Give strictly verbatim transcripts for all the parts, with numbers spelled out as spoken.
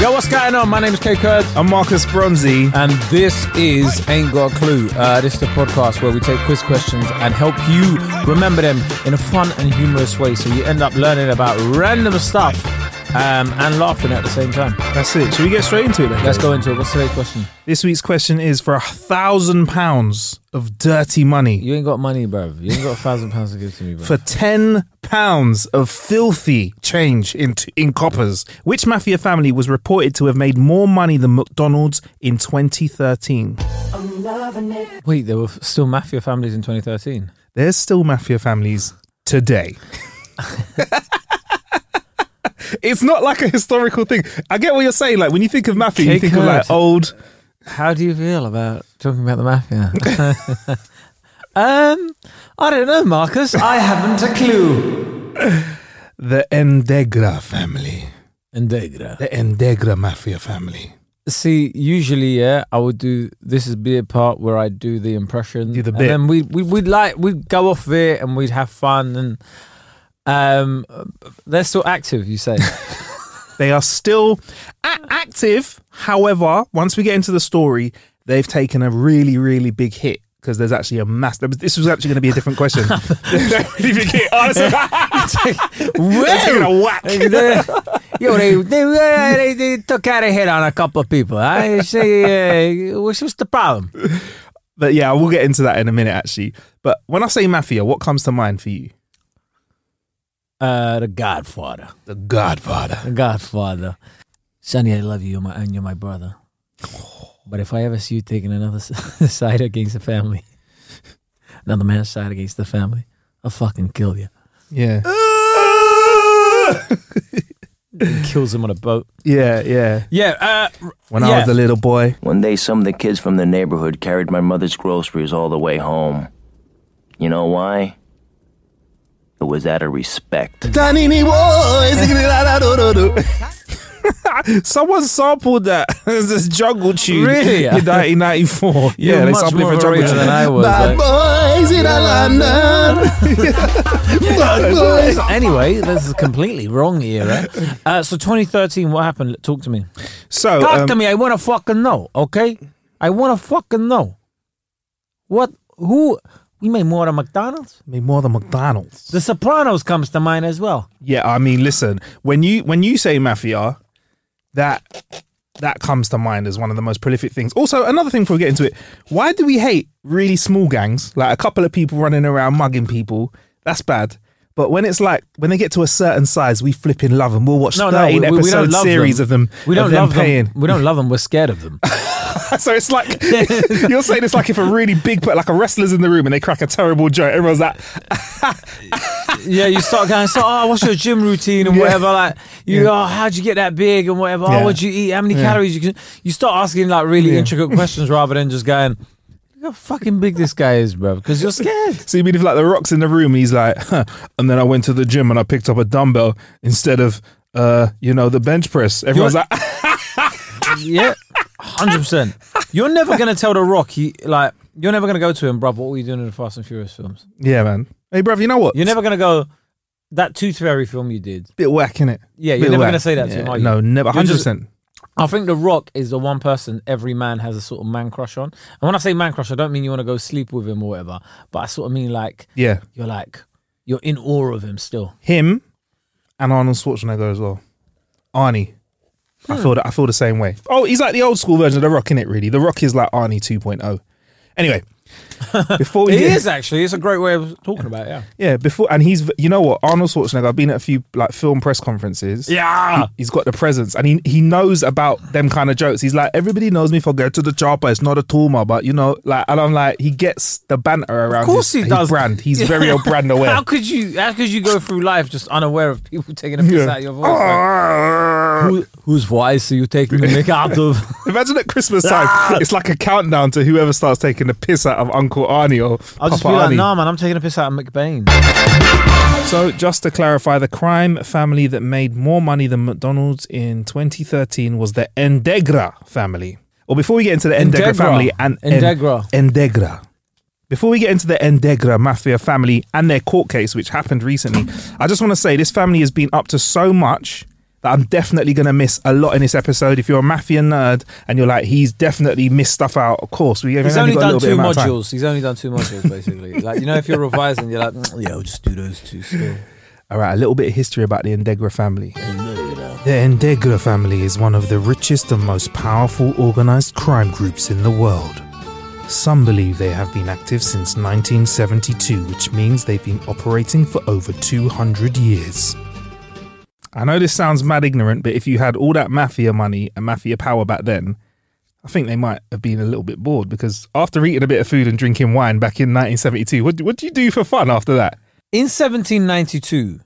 Yo, what's going on? My name's Kay Kurd. I'm Marcus Bronzy, and this is Ain't Got a Clue. Uh, this is the podcast where we take quiz questions and help you remember them in a fun and humorous way, so you end up learning about random stuff um, and laughing at the same time. That's it. Should we get straight into it then? Let's go into it. What's today's question? This week's question is for a thousand pounds of dirty money. You ain't got money, bruv. You ain't got a thousand pounds to give to me, bruv. For ten pounds of filthy change in t- in coppers, which mafia family was reported to have made more money than McDonald's in twenty thirteen? I'm loving it. Wait, there were still mafia families in twenty thirteen? There's still mafia families today. It's not like a historical thing. I get what you're saying. Like when you think of mafia, K-Kurt, you think of like old... How do you feel about talking about the mafia? um, I don't know, Marcus. I haven't a clue. The Ndegra family. Ndegra. The Ndegra mafia family. See, usually, yeah, I would do... This is be a part where I do the impression. Do the bit. And then we, we, we'd, like, we'd go off it and we'd have fun. And um, they're still active, you say. They are still a- active. However, once we get into the story, they've taken a really, really big hit because there's actually a mass... This was actually going to be a different question. Really big hit. Honestly. That's going to whack. Yo, they, they, uh, they, they took out a hit on a couple of people. I say, uh, what's, what's the problem? But yeah, we'll get into that in a minute, actually. But when I say mafia, what comes to mind for you? Uh, the Godfather. The Godfather. The Godfather. Sonny, I love you, you're my, and you're my brother. But if I ever see you taking another side against the family, another man's side against the family, I'll fucking kill you. Yeah. Kills him on a boat. Yeah, yeah. Yeah. Uh, when yeah. I was a little boy. One day, some of the kids from the neighborhood carried my mother's groceries all the way home. You know why? It was out of respect. Someone sampled that as this jungle tune. Really? In nineteen ninety-four. Yeah, they sampled it for jungle tune. Than I was. Bad like. Boys in London. Bad boys. Anyway, this is a completely wrong era. Uh, so twenty thirteen, what happened? Talk to me. So talk um, to me. I want to fucking know. Okay, I want to fucking know. What? Who? We made more than McDonald's? Made more than McDonald's. The Sopranos comes to mind as well. Yeah, I mean, listen, when you when you say mafia, that that comes to mind as one of the most prolific things. Also, another thing before we get into it, why do we hate really small gangs? Like a couple of people running around mugging people, that's bad. But when it's like, when they get to a certain size, we flipping love them. We'll watch no, thirteen no, we, episode we series them. of them. We don't of them love paying. them. We don't love them. We're scared of them. So it's like, you're saying it's like if a really big, like a wrestler's in the room and they crack a terrible joke, everyone's like, yeah, you start going, so, oh, what's your gym routine and yeah. whatever, like, you go, yeah. oh, how'd you get that big and whatever, yeah. oh, what'd you eat, how many yeah. calories, you can, you start asking like really yeah. intricate questions rather than just going, look how fucking big this guy is, bro, because you're scared. So you mean if like the rock's in the room and he's like, huh, and then I went to the gym and I picked up a dumbbell instead of, uh, you know, the bench press, everyone's you're- like, yeah. one hundred percent. You're never going to tell The Rock, he, like, you're never going to go to him, bruv, what were you doing in the Fast and Furious films? Yeah, man. Hey, bruv, you know what? You're never going to go, that Tooth Fairy film you did. Bit whack, innit? Yeah, you're Bit never going to say that yeah. to him, are you? No, never, one hundred percent. Just, I think The Rock is the one person every man has a sort of man crush on. And when I say man crush, I don't mean you want to go sleep with him or whatever, but I sort of mean like, yeah, you're like, you're in awe of him still. Him and Arnold Schwarzenegger as well. Arnie. Hmm. I feel that, I feel the same way. Oh, he's like the old school version of The Rock, isn't it, really? The Rock is like Arnie two point oh. Anyway. Before we it get, is actually, it's a great way of talking about it, yeah. Yeah, before, and he's, you know what, Arnold Schwarzenegger, I've been at a few like film press conferences. Yeah. He, he's got the presence and he, he knows about them kind of jokes. He's like, everybody knows me for Go to the Chopper, it's not a Tuma, but you know, like, and I'm like, he gets the banter around of course his, he does. his brand. He's very brand aware. How could you, how could you go through life just unaware of people taking a piss yeah. out of your voice? Like, Who, whose voice are you taking the mick out of? Imagine at Christmas time, it's like a countdown to whoever starts taking the piss out of Uncle Arnie or I'll Papa just be like, Arnie. Nah, man, I'm taking a piss out of McBain. So, just to clarify, the crime family that made more money than McDonald's in twenty thirteen was the 'Ndrangheta family. Or well, before we get into the 'Ndrangheta family and 'Ndrangheta, 'Ndrangheta. Before we get into the 'Ndrangheta mafia family and their court case, which happened recently, I just want to say this family has been up to so much that I'm definitely going to miss a lot in this episode. If you're a mafia nerd and you're like, he's definitely missed stuff out, of course. We He's only, only got done two modules. He's only done two modules, basically. Like, you know, if you're revising, you're like, oh, yeah, I'll just do those two still. All right, a little bit of history about the 'Ndrangheta family. The 'Ndrangheta family is one of the richest and most powerful organised crime groups in the world. Some believe they have been active since nineteen seventy-two, which means they've been operating for over two hundred years. I know this sounds mad ignorant, but if you had all that mafia money and mafia power back then, I think they might have been a little bit bored, because after eating a bit of food and drinking wine back in nineteen seventy-two, what what do you do for fun after that? In seventeen ninety-two,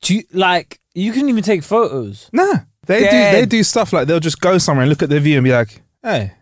do you, like, you couldn't even take photos. Nah, they Dead. do they do stuff like they'll just go somewhere and look at the view and be like, hey,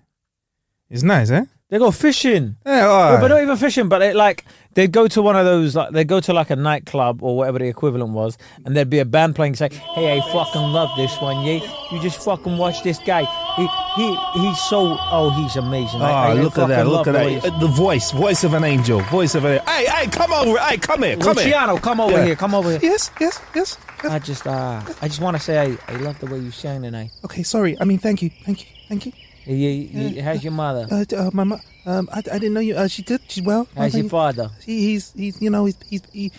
it's nice, eh? They go fishing. Yeah, right. Well, but not even fishing, but it, like, they'd go to one of those, like, they'd go to like a nightclub or whatever the equivalent was, and there'd be a band playing saying, hey, I fucking love this one, yeah? You just fucking watch this guy. He, he, he's so, oh, he's amazing. Oh, I, I look at that, look at that. Voice. The voice, voice of an angel, voice of an angel. Hey, hey, come over, hey, come here, come Luciano, here. come over yeah. here, come over here. Yes, yes, yes. yes. I just, uh, I just want to say I, I love the way you sang tonight. Okay, sorry, I mean, thank you, thank you, thank you. You, you, uh, how's your mother? Uh, uh, my mother. Um, I, I didn't know you. Uh, she did. She's well. How's your father? He, he's he's you know he's, he's he,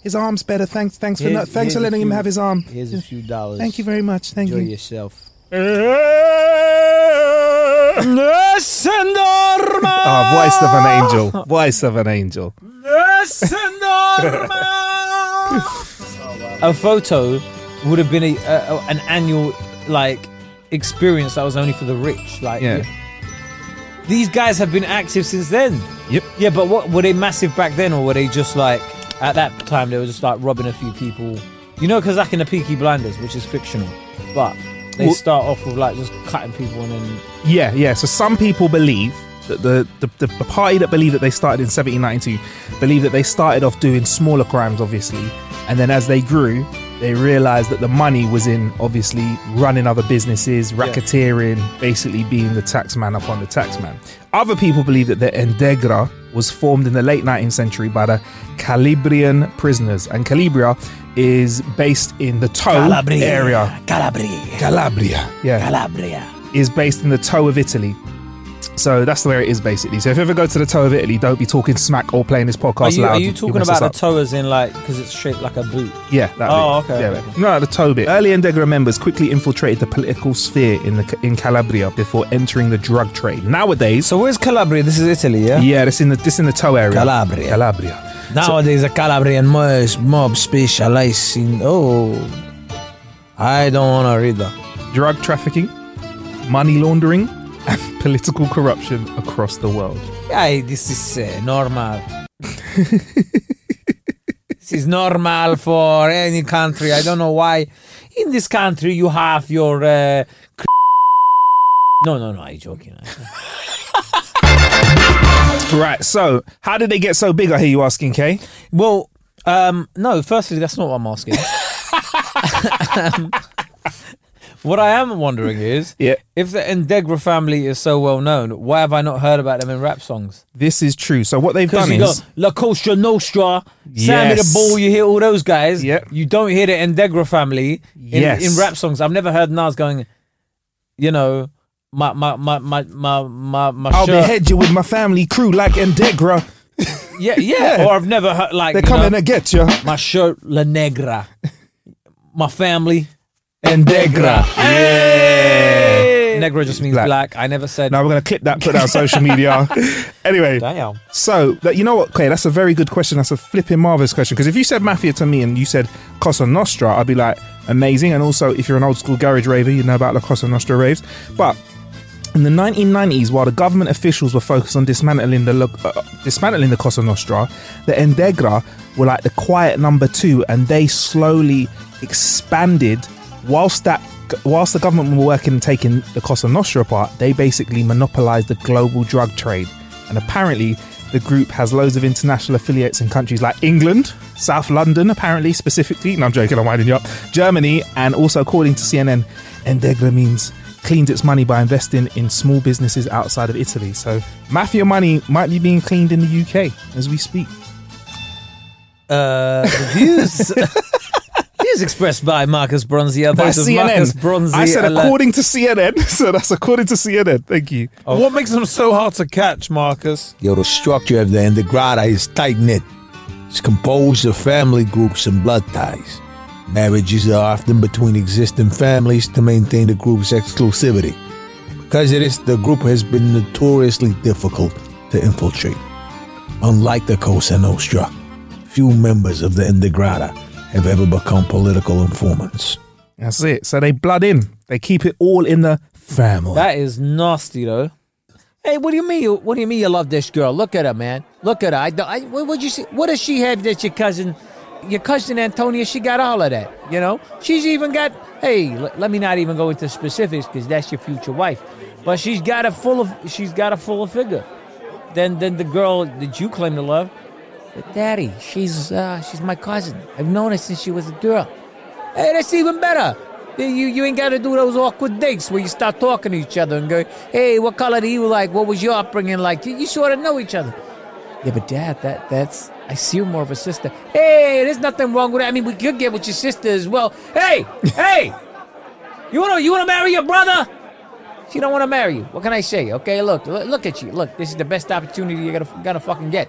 his arm's better. Thanks thanks here's, for no, thanks for letting few, him have his arm. Here's a few dollars. Thank you very much. Thank Enjoy you. Enjoy yourself. Oh, voice of an angel. Voice of an angel. A photo would have been a, a, a an annual like. experience that was only for the rich. Like, yeah. yeah. These guys have been active since then. Yep. Yeah, but what were they massive back then, or were they just like at that time they were just like robbing a few people? You know, because like in the Peaky Blinders, which is fictional, but they well, start off with like just cutting people and then. Yeah, yeah. So some people believe that the the, the the party that believe that they started in seventeen ninety-two believe that they started off doing smaller crimes, obviously, and then as they grew, they realised that the money was in, obviously, running other businesses, racketeering, yeah. basically being the tax man upon the tax man. Other people believe that the 'Ndrangheta was formed in the late nineteenth century by the Calabrian prisoners. And Calabria is based in the toe Calabria, area. Calabria. Calabria. Yeah. Calabria. Is based in the toe of Italy. So that's where it is, basically. So if you ever go to the toe of Italy, don't be talking smack or playing this podcast are you, loud. Are you talking about the toe as in, like, because it's shaped like a boot? Yeah, that oh, bit. Oh, okay, yeah, okay. No, the toe bit. Early 'Ndrangheta members quickly infiltrated the political sphere in the in Calabria before entering the drug trade. Nowadays... So where's Calabria? This is Italy, yeah? Yeah, this in the this in the toe area. Calabria. Calabria. Nowadays, so, a Calabrian mob, mob specialize in... Oh, I don't want to read that. Drug trafficking, money laundering... and political corruption across the world. Yeah, this is uh, normal. This is normal for any country. I don't know why. In this country, you have your... Uh... No, no, no, I'm joking. Right, so how did they get so big, I hear you asking, Kay? Well, um, no, firstly, that's not what I'm asking. um, What I am wondering is, yeah. if the 'Ndrangheta family is so well known, why have I not heard about them in rap songs? This is true. So what they've done is... Got La Cosa Nostra, yes. Sammy the Bull, you hear all those guys. Yep. You don't hear the 'Ndrangheta family in, yes. in rap songs. I've never heard Nas going, you know, my my my my my my, my I'll shirt. behead you with my family crew like Endegra. Yeah, yeah, yeah. Or I've never heard, like, they're coming know, to get you. My shirt, La Negra. My family, Endegra. Hey! Yeah. Negra just means black. black. I never said. No, we're gonna clip that. Put that on social media. Anyway, damn. So that, you know what? Okay, that's a very good question. That's a flipping marvelous question. Because if you said mafia to me and you said Cosa Nostra, I'd be like, amazing. And also, if you're an old school garage raver, you know about La Cosa Nostra raves. But in the nineteen nineties, while the government officials were focused on dismantling the uh, dismantling the Cosa Nostra, the Ndrangheta were like the quiet number two, and they slowly expanded. Whilst that, whilst the government were working and taking the Cosa Nostra apart, they basically monopolised the global drug trade. And apparently, the group has loads of international affiliates in countries like England, South London, apparently, specifically. No, I'm joking, I'm winding you up. Germany, and also, according to C N N, Ndrangheta means cleans its money by investing in small businesses outside of Italy. So mafia money might be being cleaned in the U K as we speak. Uh, the views, views expressed by Marcus Bronzia. By C N N. Marcus Bronzia. I said according to C N N. So that's according to C N N. Thank you. Oh. What makes them so hard to catch, Marcus? Yo, the structure of the Ndrangheta is tight-knit. It's composed of family groups and blood ties. Marriages are often between existing families to maintain the group's exclusivity. Because of this, the group has been notoriously difficult to infiltrate. Unlike the Cosa Nostra, few members of the Ndrangheta have ever become political informants. That's it. So they blood in. They keep it all in the family. That is nasty, though. Hey, what do you mean? What do you mean you love this girl? Look at her, man. Look at her. I, I, what'd you see? What does she have that your cousin... Your cousin Antonia, she got all of that, you know? She's even got, hey, l- let me not even go into specifics because that's your future wife. But she's got a fuller, she's got a fuller figure than than the girl that you claim to love. But daddy, she's uh, she's my cousin. I've known her since she was a girl. Hey, that's even better. You you ain't got to do those awkward dates where you start talking to each other and go, hey, what color do you like? What was your upbringing like? You, you sort of know each other. Yeah, but dad, that that's... I see you more of a sister. Hey, there's nothing wrong with it. I mean, we could get with your sister as well. Hey, hey, you wanna you wanna marry your brother? She don't wanna marry you. What can I say? Okay, look, look, look at you. Look, this is the best opportunity you're gonna gonna fucking get.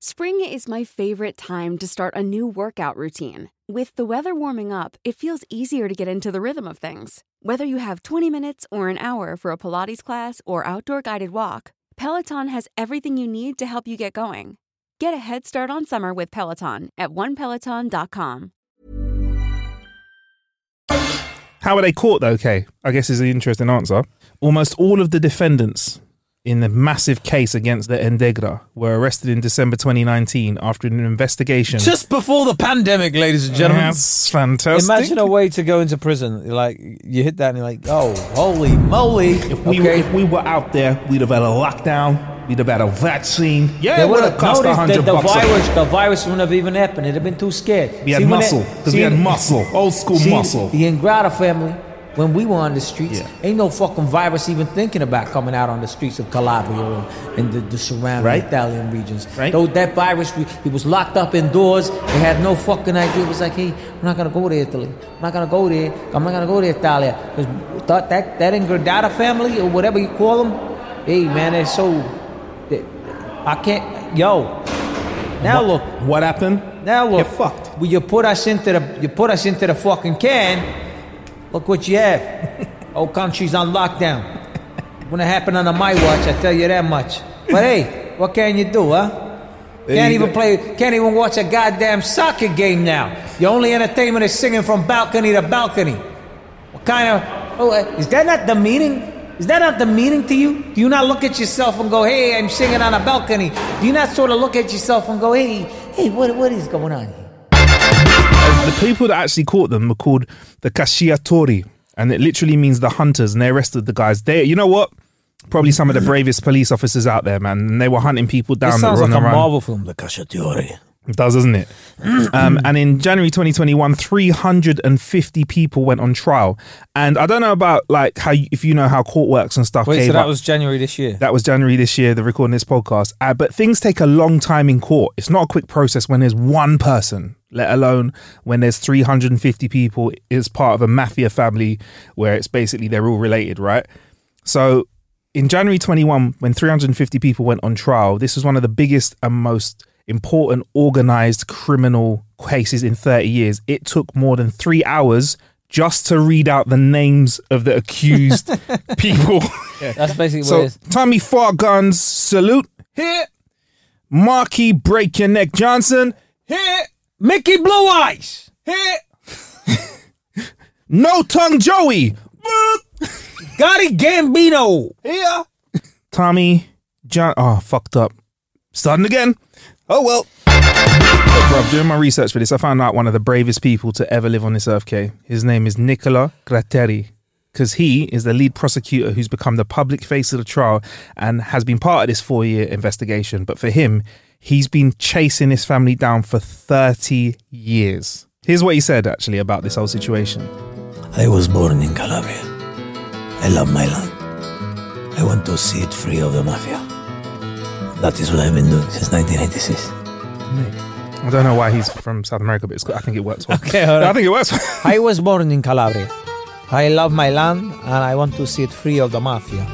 Spring is my favorite time to start a new workout routine. With the weather warming up, it feels easier to get into the rhythm of things. Whether you have twenty minutes or an hour for a Pilates class or outdoor guided walk, Peloton has everything you need to help you get going. Get a head start on summer with Peloton at one peloton dot com. How were they caught, though, Kay? I guess is the interesting answer. Almost all of the defendants in the massive case against the Ndrangheta were arrested in December twenty nineteen after an investigation. Just before the pandemic, ladies and gentlemen. That's fantastic. Imagine a way to go into prison. Like, you hit that and you're like, oh, holy moly. If we, okay. were, if we were out there, we'd have had a lockdown. We'd have had a vaccine. Yeah, it would have cost one hundred that the bucks. Virus, the virus wouldn't have even happened. It'd have been too scared. We had see, muscle. Because we had muscle. Old school see, muscle. The Ndrangheta family. When we were on the streets, yeah. Ain't no fucking virus even thinking about coming out on the streets of Calabria and the, the surrounding right. Italian regions. Right. Though that virus, it was locked up indoors. They had no fucking idea. It was like, hey, I'm not going to go to Italy. I'm not going to go there. I'm not going to go to Italia. Because that, that, that Ndrangheta family, or whatever you call them, hey, man, they're so... They, I can't... Yo, Now what, look. What happened? Now look. You're fucked. Well, you put us into the you put us into the fucking can. Look what you have. Whole country's on lockdown. Wouldn't happen under my watch, I tell you that much. But hey, what can you do, huh? There can't even go. play. Can't even watch a goddamn soccer game now. Your only entertainment is singing from balcony to balcony. What kind of? Oh, is that not the meaning? Is that not the meaning to you? Do you not look at yourself and go, "Hey, I'm singing on a balcony"? Do you not sort of look at yourself and go, "Hey, hey, what what is going on here?" The people that actually caught them were called the Cacciatori, and it literally means the hunters. And they arrested the guys. They, you know what? Probably some of the bravest police officers out there, man. And they were hunting people down. It sounds like a Marvel film, the Cacciatori. It does, doesn't it? um, and in January twenty twenty-one, three hundred fifty people went on trial. And I don't know about like how if you know how court works and stuff. Wait, Kay, so that was January this year? That was January this year, the recording this podcast. Uh, but things take a long time in court. It's not a quick process when there's one person, let alone when there's three hundred fifty people. It's part of a mafia family where it's basically they're all related, right? So... in January twenty-one, when three hundred fifty people went on trial, this was one of the biggest and most important organised criminal cases in thirty years. It took more than three hours just to read out the names of the accused people. Yeah, that's basically so, what it is. Tommy Farguns, salute, hit. Marky, break your neck, Johnson, hit. Mickey Blue Eyes, hit. No Tongue Joey, Gotti Gambino. Yeah. Tommy John. Oh, fucked up. Starting again. Oh, well. Look, bro, doing my research for this, I found out one of the bravest people to ever live on this earth, Kay. His name is Nicola Gratteri, because he is the lead prosecutor who's become the public face of the trial and has been part of this four-year investigation. But for him, he's been chasing his family down for thirty years. Here's what he said, actually, about this whole situation. I was born in Calabria. I love my land. I want to see it free of the mafia. That is what I've been doing since nineteen eighty-six. I don't know why he's from South America, but it's, I think it works well. Okay, all right. I think it works well. I was born in Calabria. I love my land and I want to see it free of the mafia.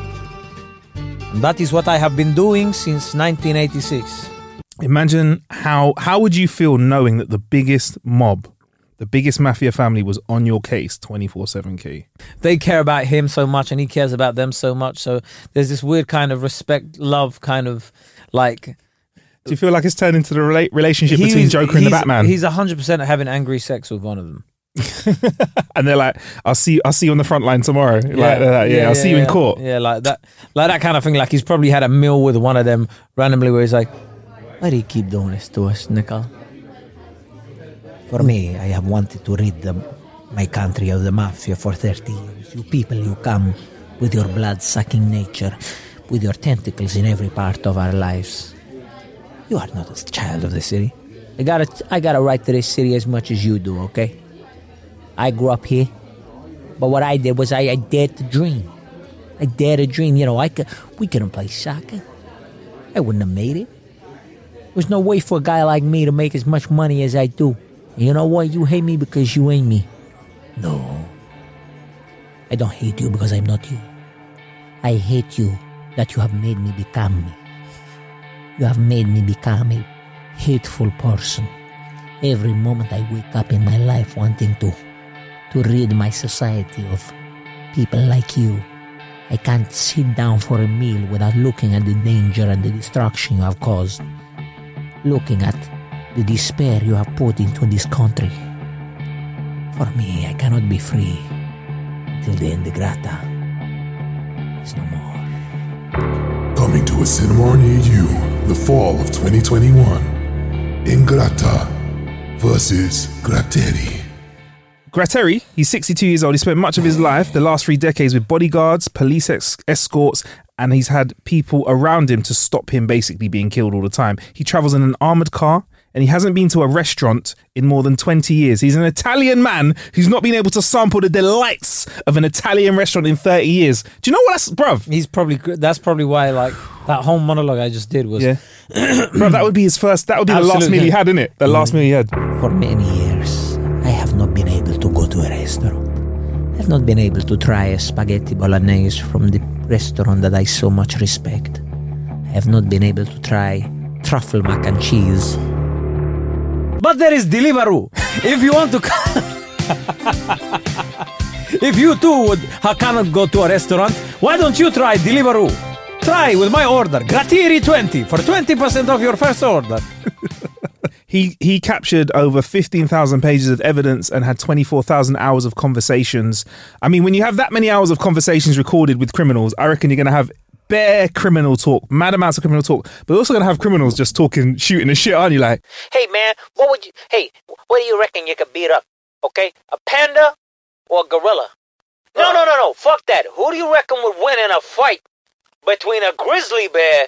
And that is what I have been doing since nineteen eighty-six. Imagine how, how would you feel knowing that the biggest mob, the biggest mafia family was on your case twenty-four seven, Key. They care about him so much and he cares about them so much. So there's this weird kind of respect, love kind of like... Do you feel like it's turned into the rela- relationship between Joker and the Batman? He's one hundred percent having angry sex with one of them. And they're like, I'll see I'll see you on the front line tomorrow. Yeah, like, like, yeah, yeah I'll yeah, see you yeah. in court. Yeah, like that like that kind of thing. Like he's probably had a meal with one of them randomly where he's like, why do you keep doing this to us, Nicole? For me, I have wanted to rid the, my country of the mafia for thirty years. You people, you come with your blood-sucking nature, with your tentacles in every part of our lives. You are not a child of the city. I got a, I got a right to this city as much as you do, okay? I grew up here, but what I did was I, I dared to dream. I dared to dream. You know, I could, we couldn't play soccer. I wouldn't have made it. There's no way for a guy like me to make as much money as I do. You know what? You hate me because you ain't me. No. I don't hate you because I'm not you. I hate you that you have made me become me. You have made me become a hateful person. Every moment I wake up in my life wanting to, to rid my society of people like you. I can't sit down for a meal without looking at the danger and the destruction you have caused. Looking at the despair you have put into this country. For me, I cannot be free until the Ndrangheta is no more. Coming to a cinema near you, the fall of twenty twenty-one, Ndrangheta versus Gratteri. Gratteri, he's sixty-two years old. He spent much of his life, the last three decades, with bodyguards, police ex- escorts, and he's had people around him to stop him basically being killed all the time. He travels in an armoured car, and he hasn't been to a restaurant in more than twenty years. He's an Italian man who's not been able to sample the delights of an Italian restaurant in thirty years. Do you know what that's, bruv? He's probably, that's probably why, like, that whole monologue I just did was... Yeah. Bruv, that would be his first, that would be Absolutely. the last meal he had, innit? The last meal he had. For many years, I have not been able to go to a restaurant. I've not been able to try a spaghetti bolognese from the restaurant that I so much respect. I have not been able to try truffle mac and cheese But there is Deliveroo. If you want to if you too would cannot go to a restaurant, why don't you try Deliveroo? Try with my order, Gratteri twenty, for twenty percent of your first order. He he captured over fifteen thousand pages of evidence and had twenty-four thousand hours of conversations. I mean, when you have that many hours of conversations recorded with criminals, I reckon you're going to have bare criminal talk, mad amounts of criminal talk, but also going to have criminals just talking, shooting the shit, aren't you? Like, hey, man, what would you, hey, what do you reckon you could beat up? Okay, a panda or a gorilla? No, no, no, no, fuck that. Who do you reckon would win in a fight between a grizzly bear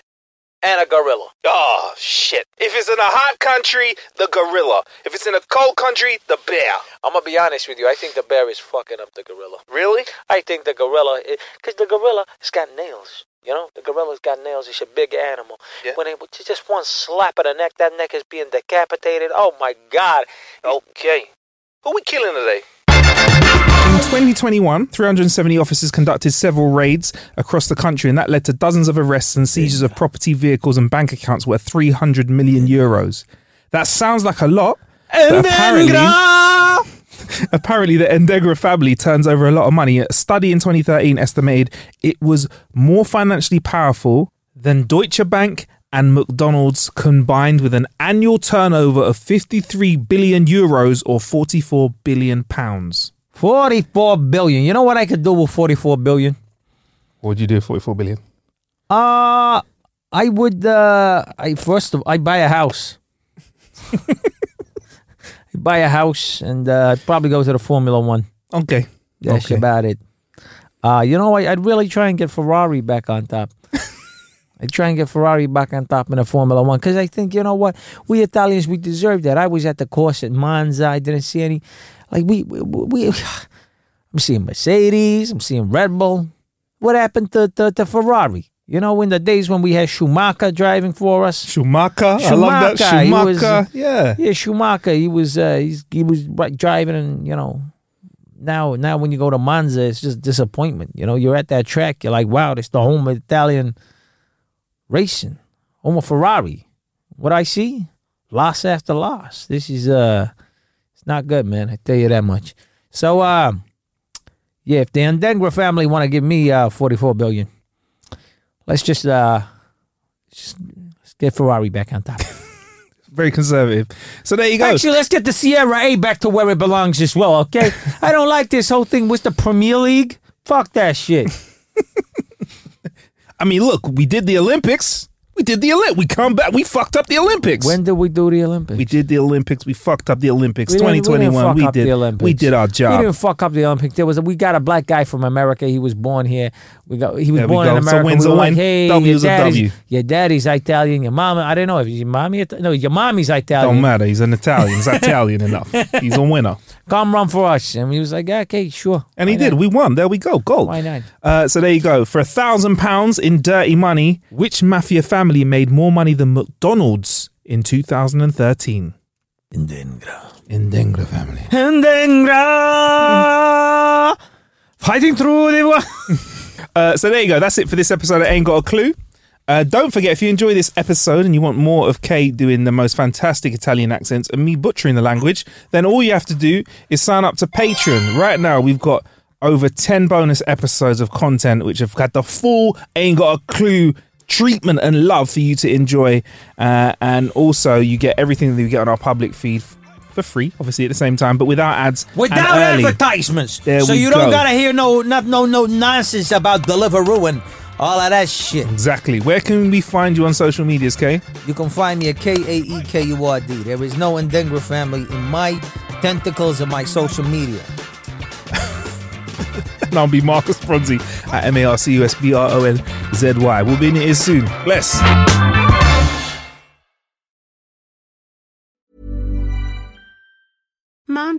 and a gorilla? Oh, shit. If it's in a hot country, the gorilla. If it's in a cold country, the bear. I'm going to be honest with you. I think the bear is fucking up the gorilla. Really? I think the gorilla, because the gorilla has got nails. You know, the gorilla's got nails. It's a big animal. Yeah. When it, just one slap of the neck, that neck is being decapitated. Oh, my God. Okay. Who we killing today? In twenty twenty-one, three hundred seventy officers conducted several raids across the country, and that led to dozens of arrests and seizures of property, vehicles and bank accounts worth three hundred million euros. That sounds like a lot, but apparently, apparently the Ndrangheta family turns over a lot of money. A study in twenty thirteen estimated it was more financially powerful than Deutsche Bank and McDonald's combined, with an annual turnover of fifty-three billion euros or forty-four billion pounds. forty-four billion. You know what I could do with forty-four billion? What would you do with forty-four billion? Uh, I would, uh, I first of all, I'd buy a house. I'd buy a house and uh, I'd probably go to the Formula One. Okay. That's okay. about it. Uh, you know, I, I'd really try and get Ferrari back on top. I try and get Ferrari back on top in the Formula One, because I think, you know what, we Italians, we deserve that. I was at the course at Monza. I didn't see any, like we, we, we I'm seeing Mercedes, I'm seeing Red Bull. What happened to, to, to Ferrari? You know, in the days when we had Schumacher driving for us. Schumacher, Schumacher. I love that. Schumacher, was, uh, yeah, yeah, Schumacher. He was, uh, he's, he was driving, and you know. Now, now when you go to Monza, it's just disappointment. You know, you're at that track, you're like, wow, it's the home of Italian racing, home of Ferrari. What I see, loss after loss. This is uh, it's not good, man. I tell you that much. So, uh, yeah, if the Ndrangheta family want to give me uh forty-four billion, let's just uh, just let's get Ferrari back on top. Very conservative. So there you go. Actually, let's get the Sierra A back to where it belongs as well. Okay, I don't like this whole thing with the Premier League. Fuck that shit. I mean, look, we did the Olympics. We did the Olympics. We come back. We fucked up the Olympics. When did we do the Olympics? We did the Olympics. We fucked up the Olympics. twenty twenty-one, we did. We did our job. We didn't fuck up the Olympics. There was a, we got a black guy from America. He was born here. We got. He was there born go. in America. So wins we were a like, win. Hey, W's your daddy's, a W. Your daddy's Italian. Your mama. I don't know if your mommy. No, your mommy's Italian. Don't matter. He's an Italian. He's Italian enough. He's a winner. Come run for us. And he was like, okay, sure. And Why he not? did. We won. There we go. Gold. Why not? Uh, so there you go. For a thousand pounds in dirty money, which mafia family made more money than McDonald's in two thousand thirteen? Ndrangheta. Ndrangheta family. Ndrangheta! Fighting through the world. uh, so there you go. That's it for this episode. I ain't got a clue. Uh, don't forget, if you enjoy this episode and you want more of Kay doing the most fantastic Italian accents and me butchering the language, then all you have to do is sign up to Patreon. Right now, we've got over ten bonus episodes of content which have got the full Ain't Got a Clue treatment and love for you to enjoy. Uh, and also, you get everything that we get on our public feed for free, obviously, at the same time, but without ads, without advertisements. There so you go. Don't gotta hear no, not, no, no nonsense about Deliveroo and all of that shit. Exactly. Where can we find you on social medias, Kay? You can find me at K A E K U R D. There is no Ndrangheta family in my tentacles of my social media. And I'll be Marcus Bronzy at M A R C U S B R O N Z Y. We'll be in here soon. Bless. Mom